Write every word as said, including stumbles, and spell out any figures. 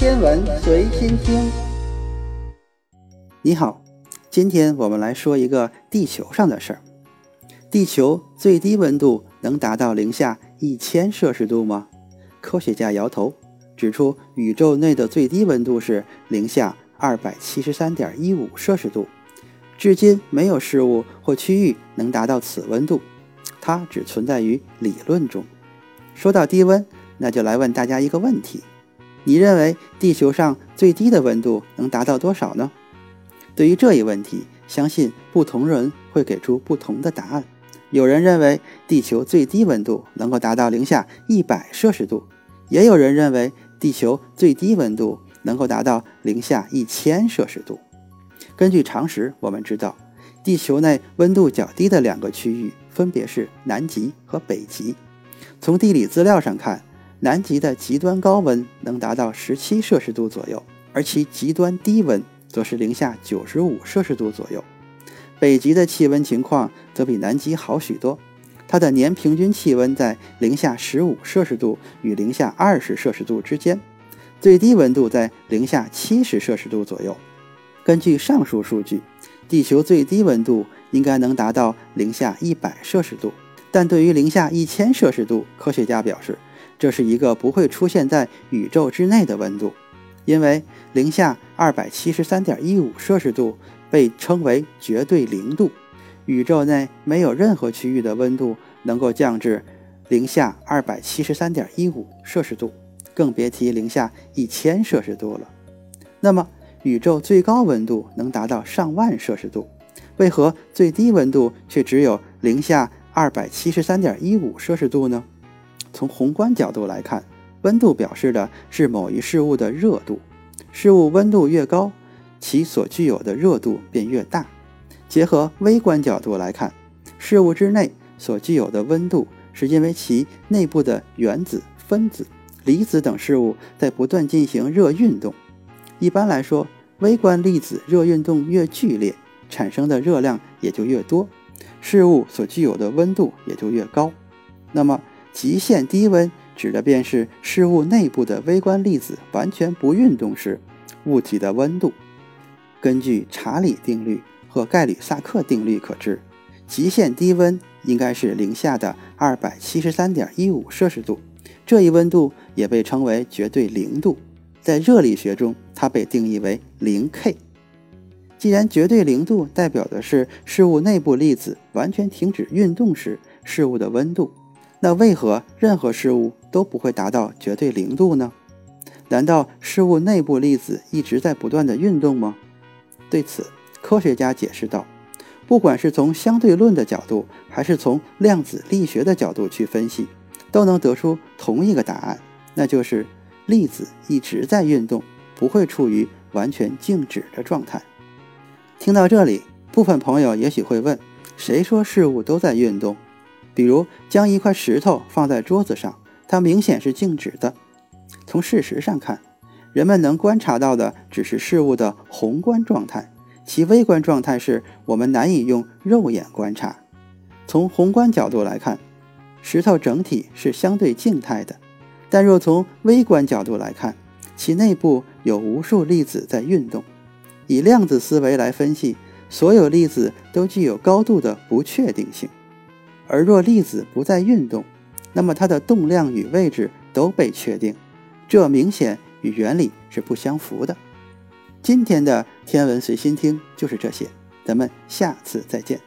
天文随心听。你好，今天我们来说一个地球上的事儿。地球最低温度能达到零下一千摄氏度吗？科学家摇头，指出宇宙内的最低温度是零下二百七十三点一五摄氏度，至今没有事物或区域能达到此温度，它只存在于理论中。说到低温，那就来问大家一个问题，你认为地球上最低的温度能达到多少呢？对于这一问题，相信不同人会给出不同的答案。有人认为地球最低温度能够达到零下一百摄氏度，也有人认为地球最低温度能够达到零下一千摄氏度。根据常识，我们知道地球内温度较低的两个区域分别是南极和北极。从地理资料上看，南极的极端高温能达到十七摄氏度左右，而其极端低温则是零下九十五摄氏度左右。北极的气温情况则比南极好许多，它的年平均气温在零下十五摄氏度与零下二十摄氏度之间，最低温度在零下七十摄氏度左右。根据上述数据，地球最低温度应该能达到零下一百摄氏度，但对于零下一千摄氏度，科学家表示这是一个不会出现在宇宙之内的温度，因为零下 二百七十三点一五 摄氏度被称为绝对零度，宇宙内没有任何区域的温度能够降至零下 二百七十三点一五 摄氏度，更别提零下一千摄氏度了。那么宇宙最高温度能达到上万摄氏度，为何最低温度却只有零下 二百七十三点一五 摄氏度呢？从宏观角度来看，温度表示的是某一事物的热度，事物温度越高，其所具有的热度便越大。结合微观角度来看，事物之内所具有的温度是因为其内部的原子、分子、离子等事物在不断进行热运动。一般来说，微观粒子热运动越剧烈，产生的热量也就越多，事物所具有的温度也就越高。那么极限低温指的便是事物内部的微观粒子完全不运动时物体的温度。根据查理定律和盖里萨克定律可知，极限低温应该是零下的 二百七十三点一五 摄氏度，这一温度也被称为绝对零度，在热力学中它被定义为 零K。 既然绝对零度代表的是事物内部粒子完全停止运动时事物的温度，那为何任何事物都不会达到绝对零度呢？难道事物内部粒子一直在不断的运动吗？对此，科学家解释道，不管是从相对论的角度还是从量子力学的角度去分析，都能得出同一个答案，那就是粒子一直在运动，不会处于完全静止的状态。听到这里，部分朋友也许会问，谁说事物都在运动？比如将一块石头放在桌子上，它明显是静止的。从事实上看，人们能观察到的只是事物的宏观状态，其微观状态是我们难以用肉眼观察。从宏观角度来看，石头整体是相对静态的，但若从微观角度来看，其内部有无数粒子在运动。以量子思维来分析，所有粒子都具有高度的不确定性，而若粒子不再运动，那么它的动量与位置都被确定，这明显与原理是不相符的。今天的天文随心听就是这些，咱们下次再见。